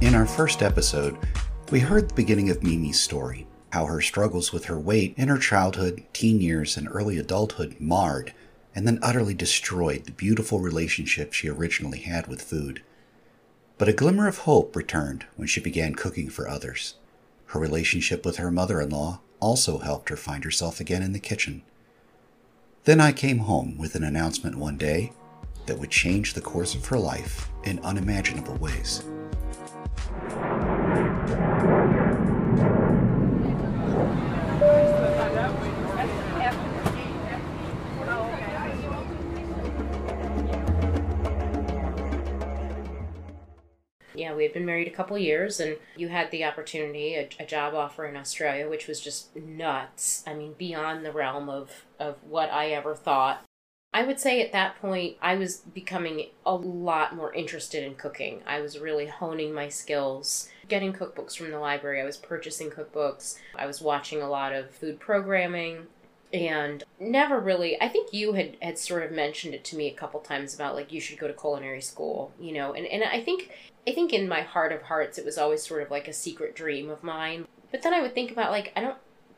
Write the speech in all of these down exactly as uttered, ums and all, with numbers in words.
In our first episode, we heard the beginning of Mimi's story, how her struggles with her weight in her childhood, teen years, and early adulthood marred and then utterly destroyed the beautiful relationship she originally had with food. But a glimmer of hope returned when she began cooking for others. Her relationship with her mother-in-law also helped her find herself again in the kitchen. Then I came home with an announcement one day that would change the course of her life in unimaginable ways. Yeah, we had been married a couple years, and you had the opportunity, a, a job offer in Australia, which was just nuts. I mean, beyond the realm of, of what I ever thought. I would say at that point, I was becoming a lot more interested in cooking. I was really honing my skills, getting cookbooks from the library. I was purchasing cookbooks. I was watching a lot of food programming. And never really, I think you had, had sort of mentioned it to me a couple times about, like, you should go to culinary school, you know, and, and I think I think in my heart of hearts, it was always sort of like a secret dream of mine. But then I would think about, like, I don't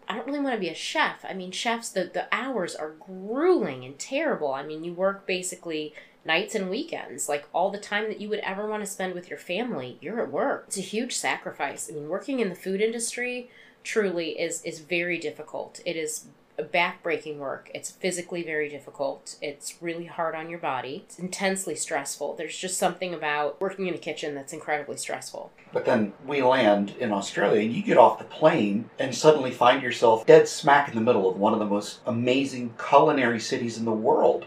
I don't really want to be a chef. I mean, chefs, the, the hours are grueling and terrible. I mean, you work basically nights and weekends, like all the time that you would ever want to spend with your family, you're at work. It's a huge sacrifice. I mean, working in the food industry truly is, is very difficult. It is back-breaking work. It's physically very difficult. It's really hard on your body. It's intensely stressful. There's just something about working in a kitchen that's incredibly stressful. But then we land in Australia and you get off the plane and suddenly find yourself dead smack in the middle of one of the most amazing culinary cities in the world.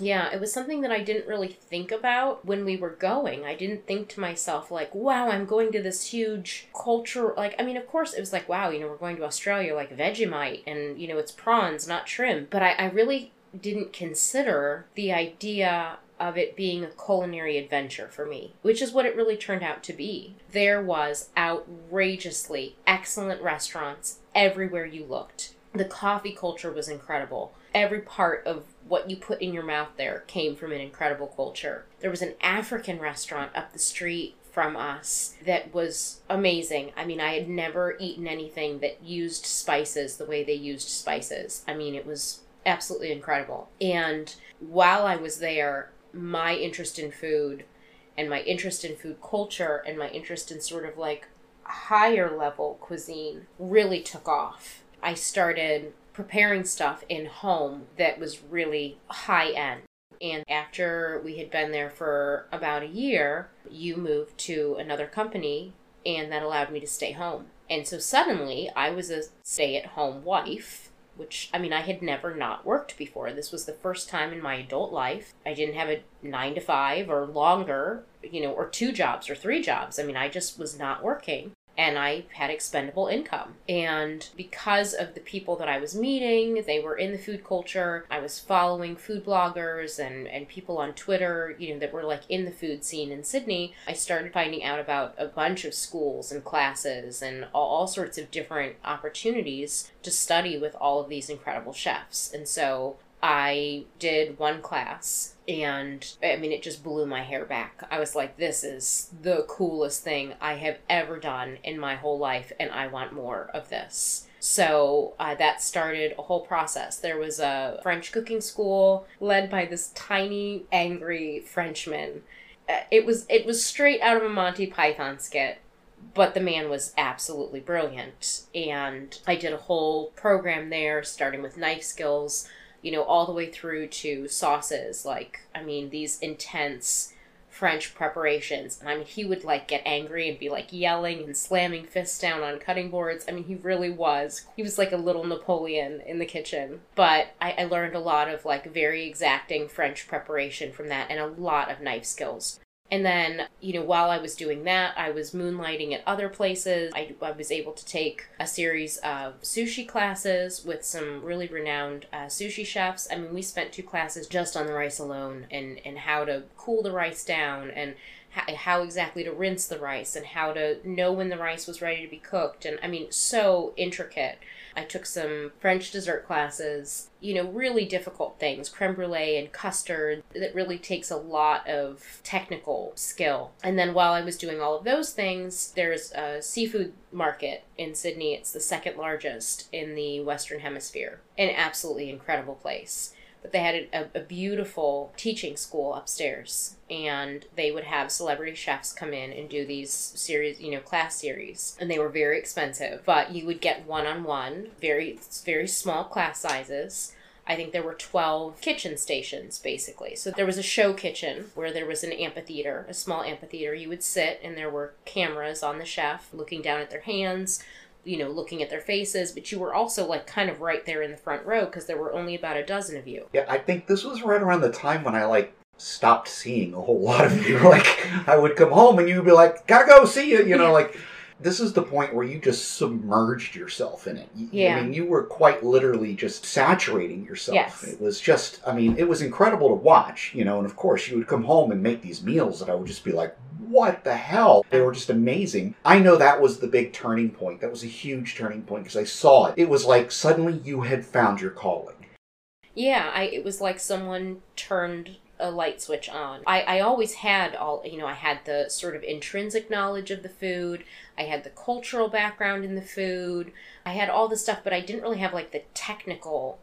Yeah, it was something that I didn't really think about when we were going. I didn't think to myself, like, wow, I'm going to this huge culture. Like, I mean, of course, it was like, wow, you know, we're going to Australia, like Vegemite, and, you know, it's prawns, not shrimp. But I, I really didn't consider the idea of it being a culinary adventure for me, which is what it really turned out to be. There was outrageously excellent restaurants everywhere you looked. The coffee culture was incredible. Every part of what you put in your mouth there came from an incredible culture. There was an African restaurant up the street from us that was amazing. I mean, I had never eaten anything that used spices the way they used spices. I mean, it was absolutely incredible. And while I was there, my interest in food and my interest in food culture and my interest in sort of like higher level cuisine really took off. I started preparing stuff in home that was really high end. And after we had been there for about a year, you moved to another company and that allowed me to stay home. And so suddenly I was a stay-at-home wife, which, I mean, I had never not worked before. This was the first time in my adult life. I didn't have a nine to five or longer, you know, or two jobs or three jobs. I mean, I just was not working. And I had expendable income. And because of the people that I was meeting, they were in the food culture. I was following food bloggers and, and people on Twitter, you know, that were like in the food scene in Sydney. I started finding out about a bunch of schools and classes and all, all sorts of different opportunities to study with all of these incredible chefs. And so I did one class and, I mean, it just blew my hair back. I was like, this is the coolest thing I have ever done in my whole life, and I want more of this. So uh, that started a whole process. There was a French cooking school led by this tiny, angry Frenchman. Uh, it was it was straight out of a Monty Python skit. But the man was absolutely brilliant. And I did a whole program there, starting with knife skills, you know, all the way through to sauces, like, I mean, these intense French preparations. And I mean, he would, like, get angry and be, like, yelling and slamming fists down on cutting boards. I mean, he really was. He was like a little Napoleon in the kitchen. But I, I learned a lot of, like, very exacting French preparation from that and a lot of knife skills. And then, you know, while I was doing that, I was moonlighting at other places. I, I was able to take a series of sushi classes with some really renowned uh, sushi chefs. I mean, we spent two classes just on the rice alone and, and how to cool the rice down and how, how exactly to rinse the rice and how to know when the rice was ready to be cooked. And I mean, so intricate. I took some French dessert classes, you know, really difficult things, creme brulee and custard, that really takes a lot of technical skill. And then while I was doing all of those things, there's a seafood market in Sydney. It's the second largest in the Western Hemisphere. An absolutely incredible place. But they had a, a beautiful teaching school upstairs, and they would have celebrity chefs come in and do these series, you know, class series, and they were very expensive. But you would get one-on-one, very, very small class sizes. I think there were twelve kitchen stations, basically. So there was a show kitchen where there was an amphitheater, a small amphitheater. You would sit, and there were cameras on the chef looking down at their hands, you know, looking at their faces, but you were also like kind of right there in the front row because there were only about a dozen of you. Yeah, I think this was right around the time when I like stopped seeing a whole lot of you. Like, I would come home and you'd be like, gotta go, see you, you know, yeah. Like, this is the point where you just submerged yourself in it. You, yeah. I mean, you were quite literally just saturating yourself. Yes. It was just, I mean, it was incredible to watch, you know, and of course you would come home and make these meals that I would just be like, what the hell? They were just amazing. I know that was the big turning point. That was a huge turning point because I saw it. It was like suddenly you had found your calling. Yeah, I, it was like someone turned a light switch on. I, I always had all, you know, I had the sort of intrinsic knowledge of the food. I had the cultural background in the food. I had all this stuff, but I didn't really have like the technical.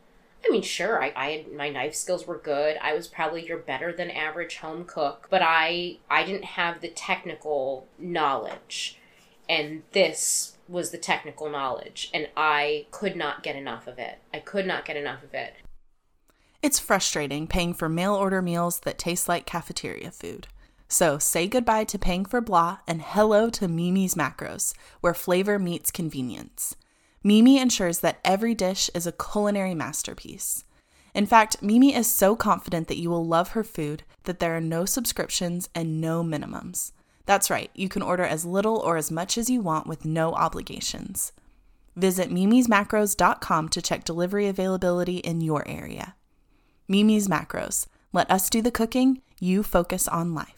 I mean, sure, I, I had, my knife skills were good. I was probably your better than average home cook, but I, I didn't have the technical knowledge, and this was the technical knowledge, and I could not get enough of it. I could not get enough of it. It's frustrating paying for mail-order meals that taste like cafeteria food. So say goodbye to paying for blah and hello to Mimi's Macros, where flavor meets convenience. Mimi ensures that every dish is a culinary masterpiece. In fact, Mimi is so confident that you will love her food that there are no subscriptions and no minimums. That's right, you can order as little or as much as you want with no obligations. Visit mimis macros dot com to check delivery availability in your area. Mimi's Macros. Let us do the cooking, you focus on life.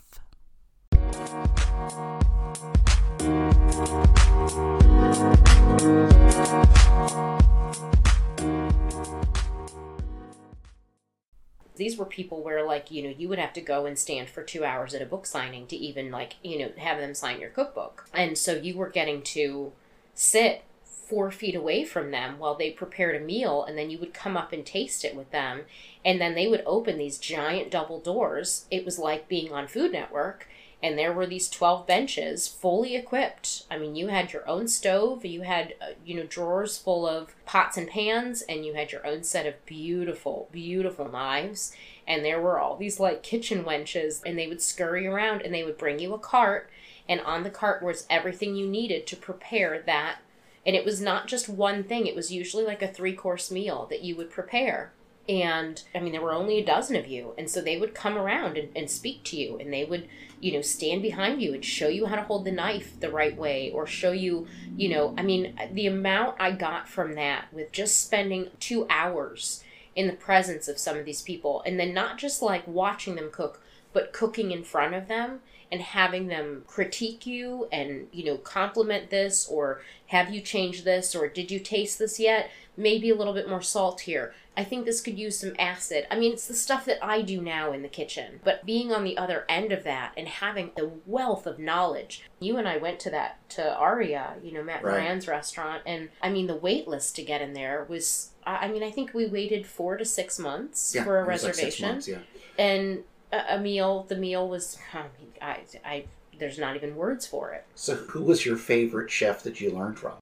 These were people where, like, you know, you would have to go and stand for two hours at a book signing to even, like, you know, have them sign your cookbook. And so you were getting to sit four feet away from them while they prepared a meal, and then you would come up and taste it with them. And then they would open these giant double doors. It was like being on Food Network. And there were these twelve benches fully equipped. I mean, you had your own stove, you had, you know, drawers full of pots and pans, and you had your own set of beautiful, beautiful knives. And there were all these, like, kitchen wenches, and they would scurry around, and they would bring you a cart. And on the cart was everything you needed to prepare that. And it was not just one thing. It was usually like a three-course meal that you would prepare. And, I mean, there were only a dozen of you. And so they would come around and, and speak to you. And they would, you know, stand behind you and show you how to hold the knife the right way. Or show you, you know, I mean, the amount I got from that with just spending two hours in the presence of some of these people. And then not just, like, watching them cook, but cooking in front of them. And having them critique you and, you know, compliment this, or have you changed this, or did you taste this yet? Maybe a little bit more salt here. I think this could use some acid. I mean, it's the stuff that I do now in the kitchen. But being on the other end of that and having the wealth of knowledge. You and I went to that, to Aria, you know, Matt Moran's restaurant. And, I mean, the wait list to get in there was, I mean, I think we waited four to six months yeah, for a reservation. Like six months, yeah. And a meal, the meal was, I mean, I, I, there's not even words for it. So who was your favorite chef that you learned from?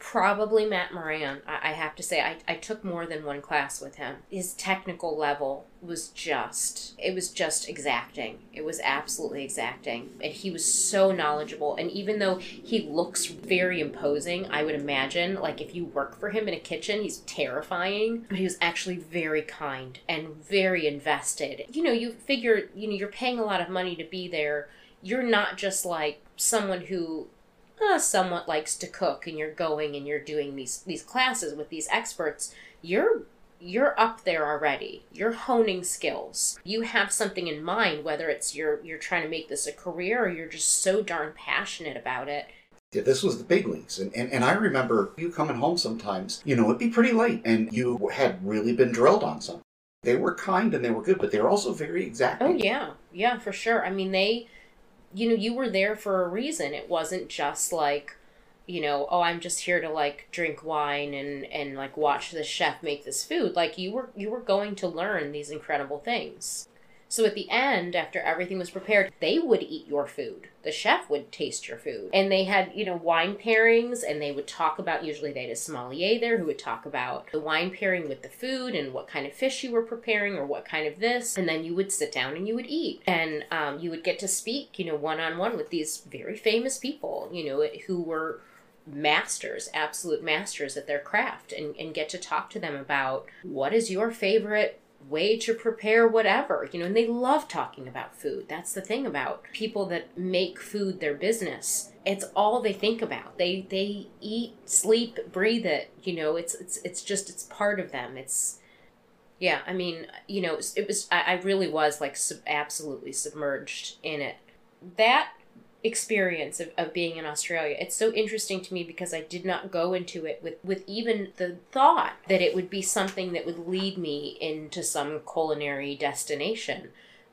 Probably Matt Moran. I, I have to say, I, I took more than one class with him. His technical level was just, it was just exacting. It was absolutely exacting. And he was so knowledgeable. And even though he looks very imposing, I would imagine, like, if you work for him in a kitchen, he's terrifying. But he was actually very kind and very invested. You know, you figure, you know, you're paying a lot of money to be there. You're not just, like, someone who Uh, somewhat likes to cook, and you're going and you're doing these these classes with these experts. You're you're up there already. You're honing skills. You have something in mind, whether it's you're you're trying to make this a career or you're just so darn passionate about it. Yeah, this was the big leagues. And, and and I remember you coming home sometimes, you know, it'd be pretty late and you had really been drilled on something. They were kind and they were good, but they were also very exacting. Oh, yeah. Yeah, for sure. I mean, they, you know, you were there for a reason. It wasn't just like, you know, oh, I'm just here to like drink wine and, and like watch this chef make this food. Like you were, you were going to learn these incredible things. So at the end, after everything was prepared, they would eat your food. The chef would taste your food. And they had, you know, wine pairings, and they would talk about, usually they had a sommelier there who would talk about the wine pairing with the food and what kind of fish you were preparing or what kind of this. And then you would sit down and you would eat. And um, you would get to speak, you know, one-on-one with these very famous people, you know, who were masters, absolute masters at their craft, and, and get to talk to them about what is your favorite way to prepare whatever, you know, and they love talking about food. That's the thing about people that make food their business. It's all they think about. They they eat, sleep, breathe it, you know, it's it's it's just, it's part of them. It's, yeah, I mean, you know, it was, it was I, I really was like sub, absolutely submerged in it. That experience of, of being in Australia, it's so interesting to me because I did not go into it with, with even the thought that it would be something that would lead me into some culinary destination.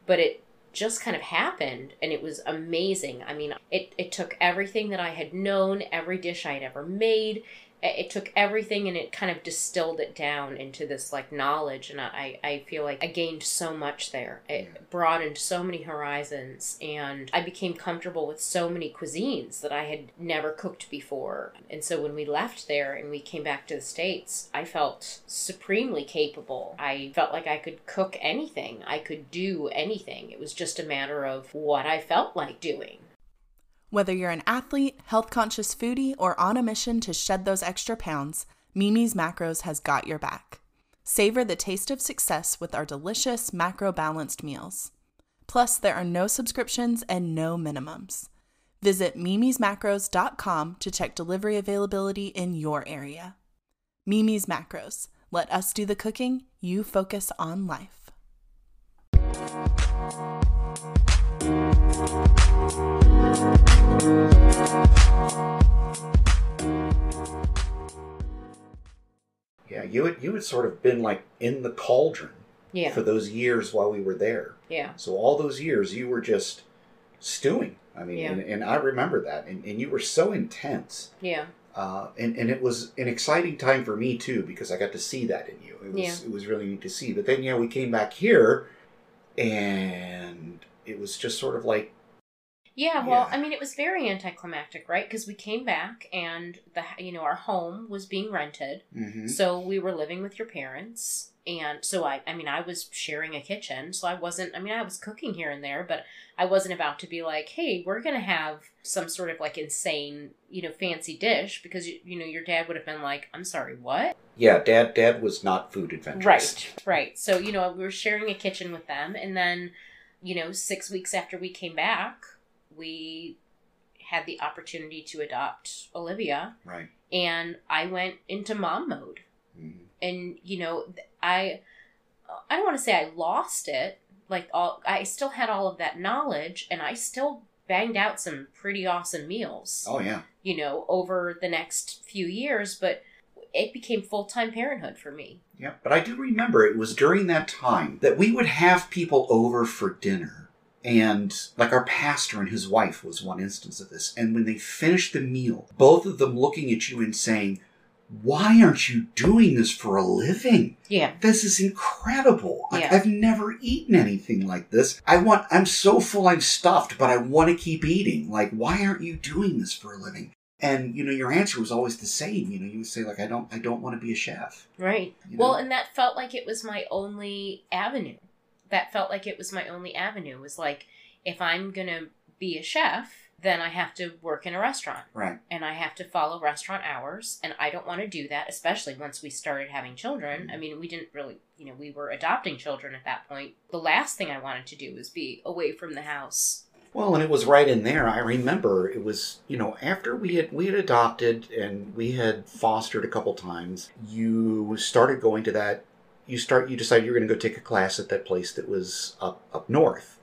But it just kind of happened, and it was amazing. I mean, it, it took everything that I had known, every dish I had ever made. It took everything and it kind of distilled it down into this like knowledge. And I, I feel like I gained so much there. It broadened so many horizons, and I became comfortable with so many cuisines that I had never cooked before. And so when we left there and we came back to the States, I felt supremely capable. I felt like I could cook anything. I could do anything. It was just a matter of what I felt like doing. Whether you're an athlete, health-conscious foodie, or on a mission to shed those extra pounds, Mimi's Macros has got your back. Savor the taste of success with our delicious, macro-balanced meals. Plus, there are no subscriptions and no minimums. Visit mimis macros dot com to check delivery availability in your area. Mimi's Macros. Let us do the cooking. You focus on life. Yeah, you had, you had sort of been like in the cauldron yeah. for those years while we were there. Yeah. So all those years you were just stewing. I mean, yeah. and, and I remember that. And, and you were so intense. Yeah. Uh, and, and it was an exciting time for me too, because I got to see that in you. It was, yeah. It was really neat to see. But then, yeah, we came back here and it was just sort of like, Yeah, well, yeah. I mean, it was very anticlimactic, right? Because we came back and, the you know, our home was being rented. Mm-hmm. So we were living with your parents. And so, I I mean, I was sharing a kitchen. So I wasn't, I mean, I was cooking here and there, but I wasn't about to be like, hey, we're going to have some sort of like insane, you know, fancy dish. Because, you, you know, your dad would have been like, I'm sorry, what? Yeah, dad, dad was not food adventurous. Right, right. So, you know, we were sharing a kitchen with them. And then, you know, six weeks after we came back, we had the opportunity to adopt Olivia. Right. And I went into mom mode. Mm-hmm. And, you know, I, I don't want to say I lost it. Like all, I still had all of that knowledge, and I still banged out some pretty awesome meals. Oh yeah. You know, over the next few years, but it became full-time parenthood for me. Yeah. But I do remember it was during that time that we would have people over for dinner. And like our pastor and his wife was one instance of this. And when they finished the meal, both of them looking at you and saying, why aren't you doing this for a living? Yeah. This is incredible. Like, yeah. I've never eaten anything like this. I want, I'm so full I'm stuffed, but I want to keep eating. Like, why aren't you doing this for a living? And, you know, your answer was always the same. You know, you would say, like, I don't, I don't want to be a chef. Right. You know? Well, and that felt like it was my only avenue. That felt like it was my only avenue. It was like, if I'm going to be a chef, then I have to work in a restaurant. Right. And I have to follow restaurant hours. And I don't want to do that, especially once we started having children. Mm-hmm. I mean, we didn't really, you know, we were adopting children at that point. The last thing I wanted to do was be away from the house. Well, and it was right in there. I remember it was, you know, after we had we had adopted and we had fostered a couple times, you started going to that you start, you decide you're going to go take a class at that place that was up, up north.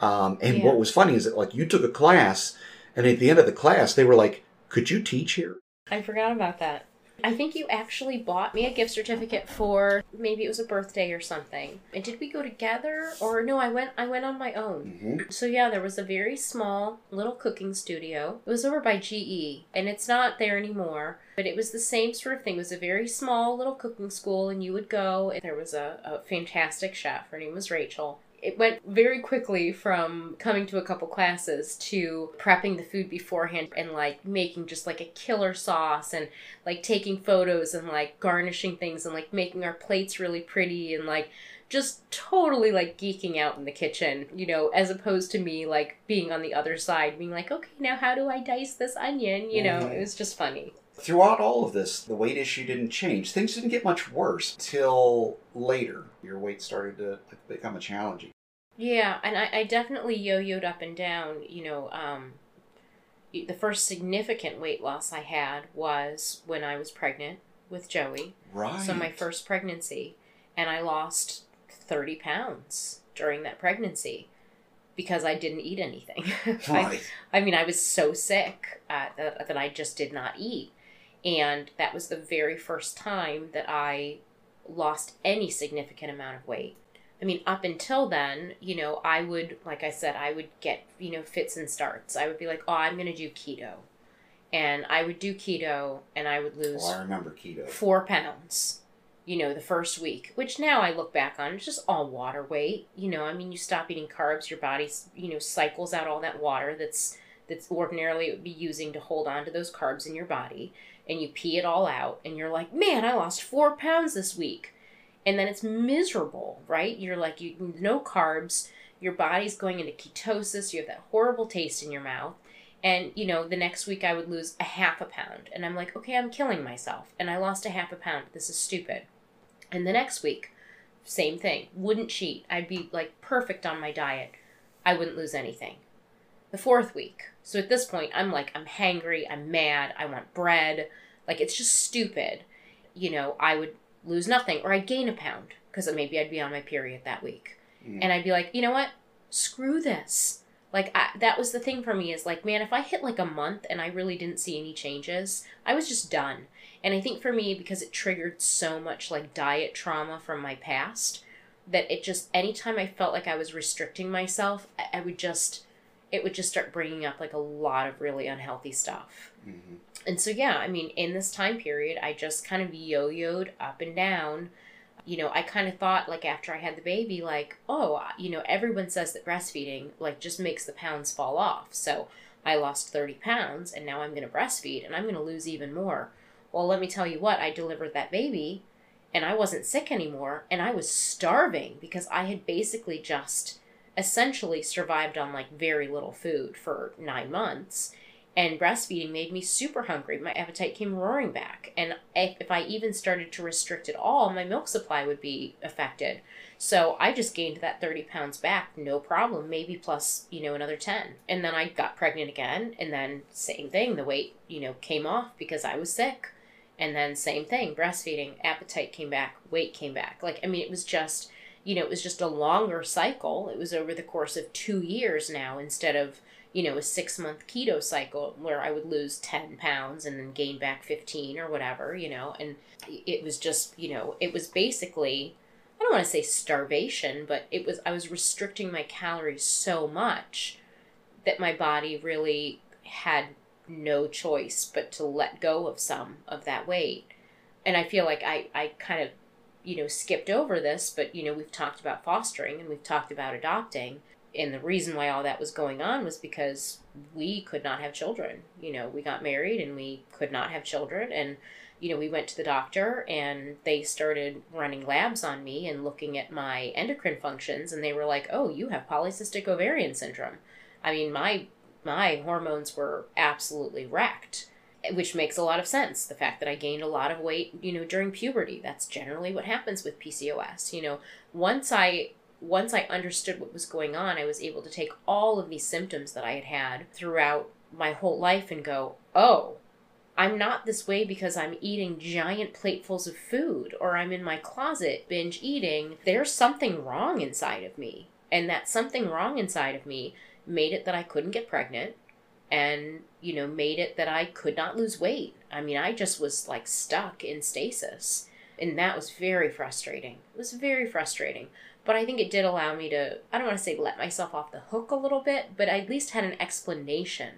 Um, and yeah. what was funny is that, like, you took a class, and at the end of the class, they were like, could you teach here? I forgot about that. I think you actually bought me a gift certificate for, maybe it was a birthday or something. And did we go together? Or no, I went I went on my own. Mm-hmm. So yeah, there was a very small little cooking studio. It was over by G E, and it's not there anymore. But it was the same sort of thing. It was a very small little cooking school, and you would go, and there was a, a fantastic chef. Her name was Rachel. It went very quickly from coming to a couple classes to prepping the food beforehand and, like, making just, like, a killer sauce and, like, taking photos and, like, garnishing things and, like, making our plates really pretty and, like, just totally, like, geeking out in the kitchen, you know, as opposed to me, like, being on the other side, being like, okay, now how do I dice this onion? You know, mm-hmm. It was just funny. Throughout all of this, the weight issue didn't change. Things didn't get much worse till later. Your weight started to become a challenge. Yeah, and I, I definitely yo-yoed up and down. You know, um, the first significant weight loss I had was when I was pregnant with Joey. Right. So my first pregnancy. And I lost thirty pounds during that pregnancy because I didn't eat anything. Right. I, I mean, I was so sick uh, that, that I just did not eat. And that was the very first time that I lost any significant amount of weight. I mean, up until then, you know, I would, like I said, I would get, you know, fits and starts. I would be like, oh, I'm going to do keto. And I would do keto and I would lose well, I remember keto. four pounds, you know, the first week, which now I look back on, it's just all water weight. You know, I mean, you stop eating carbs, your body, you know, cycles out all that water that's, that's ordinarily it would be using to hold on to those carbs in your body. And you pee it all out and you're like, man, I lost four pounds this week. And then it's miserable, right? You're like, you no carbs, your body's going into ketosis, you have that horrible taste in your mouth. And, you know, the next week I would lose a half a pound. And I'm like, okay, I'm killing myself. And I lost a half a pound. This is stupid. And the next week, same thing. Wouldn't cheat. I'd be, like, perfect on my diet. I wouldn't lose anything. The fourth week. So at this point, I'm like, I'm hangry, I'm mad, I want bread. Like, it's just stupid. You know, I would lose nothing, or I'd gain a pound because maybe I'd be on my period that week. Mm. And I'd be like, you know what? Screw this. Like, I, that was the thing for me is like, man, if I hit like a month and I really didn't see any changes, I was just done. And I think for me, because it triggered so much like diet trauma from my past, that it just, anytime I felt like I was restricting myself, I, I would just, it would just start bringing up like a lot of really unhealthy stuff. Mm-hmm. And so, yeah, I mean, in this time period, I just kind of yo-yoed up and down. You know, I kind of thought, like, after I had the baby, like, oh, you know, everyone says that breastfeeding, like, just makes the pounds fall off. So I lost thirty pounds, and now I'm going to breastfeed, and I'm going to lose even more. Well, let me tell you what, I delivered that baby, and I wasn't sick anymore, and I was starving because I had basically just essentially survived on, like, very little food for nine months. And breastfeeding made me super hungry. My appetite came roaring back. And if, if I even started to restrict at all, my milk supply would be affected. So I just gained that thirty pounds back, no problem, maybe plus, you know, another ten. And then I got pregnant again. And then same thing, the weight, you know, came off because I was sick. And then same thing, breastfeeding, appetite came back, weight came back. Like, I mean, it was just, you know, it was just a longer cycle. It was over the course of two years now instead of, you know, a six-month keto cycle where I would lose ten pounds and then gain back fifteen or whatever, you know. And it was just, you know, it was basically, I don't want to say starvation, but it was, I was restricting my calories so much that my body really had no choice but to let go of some of that weight. And I feel like I, I kind of, you know, skipped over this, but, you know, we've talked about fostering and we've talked about adopting. And the reason why all that was going on was because we could not have children. You know, we got married and we could not have children. And, you know, we went to the doctor and they started running labs on me and looking at my endocrine functions. And they were like, oh, you have polycystic ovarian syndrome. I mean, my my hormones were absolutely wrecked, which makes a lot of sense. The fact that I gained a lot of weight, you know, during puberty, that's generally what happens with P C O S. You know, once I... Once I understood what was going on, I was able to take all of these symptoms that I had had throughout my whole life and go, oh, I'm not this way because I'm eating giant platefuls of food or I'm in my closet binge eating. There's something wrong inside of me. And that something wrong inside of me made it that I couldn't get pregnant and, you know, made it that I could not lose weight. I mean, I just was like stuck in stasis. And that was very frustrating. It was very frustrating. But I think it did allow me to, I don't want to say let myself off the hook a little bit, but I at least had an explanation,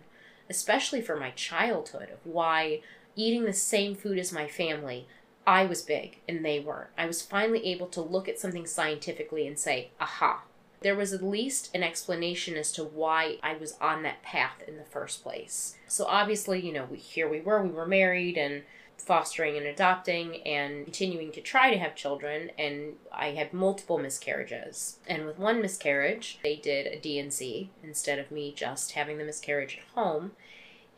especially for my childhood, of why eating the same food as my family, I was big and they weren't. I was finally able to look at something scientifically and say, aha, there was at least an explanation as to why I was on that path in the first place. So obviously, you know, we, here we were, we were married and fostering and adopting and continuing to try to have children, and I had multiple miscarriages. And with one miscarriage, they did a D and C instead of me just having the miscarriage at home.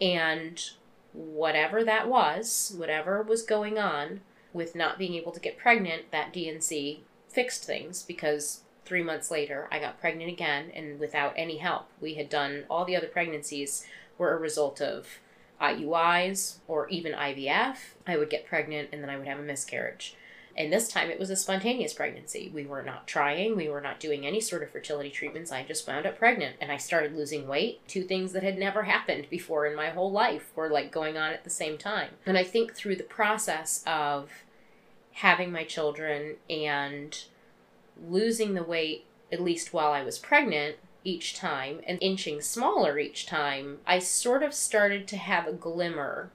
And whatever that was, whatever was going on with not being able to get pregnant, that D and C fixed things, because three months later I got pregnant again and without any help. We had done all the other pregnancies were a result of I U Is or even I V F. I would get pregnant and then I would have a miscarriage. And this time it was a spontaneous pregnancy. We were not trying. We were not doing any sort of fertility treatments. I just wound up pregnant and I started losing weight. Two things that had never happened before in my whole life were like going on at the same time. And I think through the process of having my children and losing the weight, at least while I was pregnant, each time and inching smaller each time, I sort of started to have a glimmer.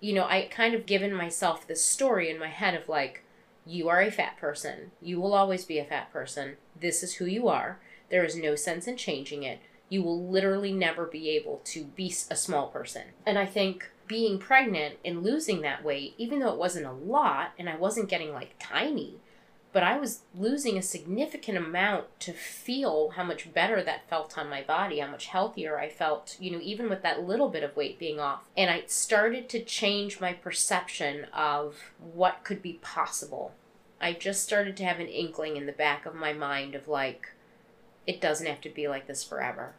You know, I kind of given myself this story in my head of like, you are a fat person. You will always be a fat person. This is who you are. There is no sense in changing it. You will literally never be able to be a small person. And I think being pregnant and losing that weight, even though it wasn't a lot and I wasn't getting like tiny, but I was losing a significant amount to feel how much better that felt on my body, how much healthier I felt, you know, even with that little bit of weight being off. And I started to change my perception of what could be possible. I just started to have an inkling in the back of my mind of like, it doesn't have to be like this forever.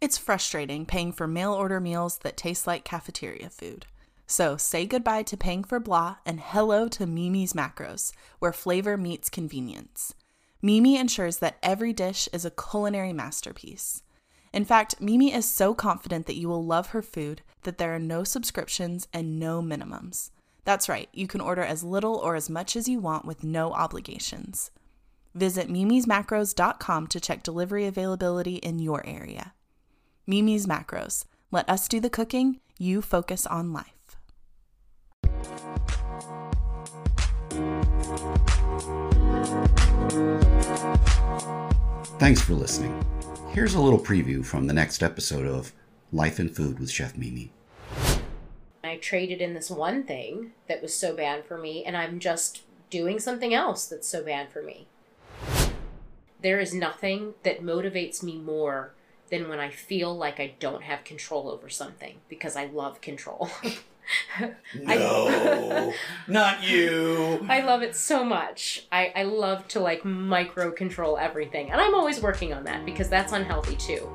It's frustrating paying for mail order meals that taste like cafeteria food. So say goodbye to paying for blah and hello to Mimi's Macros, where flavor meets convenience. Mimi ensures that every dish is a culinary masterpiece. In fact, Mimi is so confident that you will love her food that there are no subscriptions and no minimums. That's right, you can order as little or as much as you want with no obligations. Visit mimis macros dot com to check delivery availability in your area. Mimi's Macros. Let us do the cooking, you focus on life. Thanks for listening. Here's a little preview from the next episode of Life and Food with Chef Mimi. I traded in this one thing that was so bad for me, and I'm just doing something else that's so bad for me. There is nothing that motivates me more than when I feel like I don't have control over something, because I love control. No, I, not you. I love it so much. I, I love to like micro control everything. And I'm always working on that because that's unhealthy too.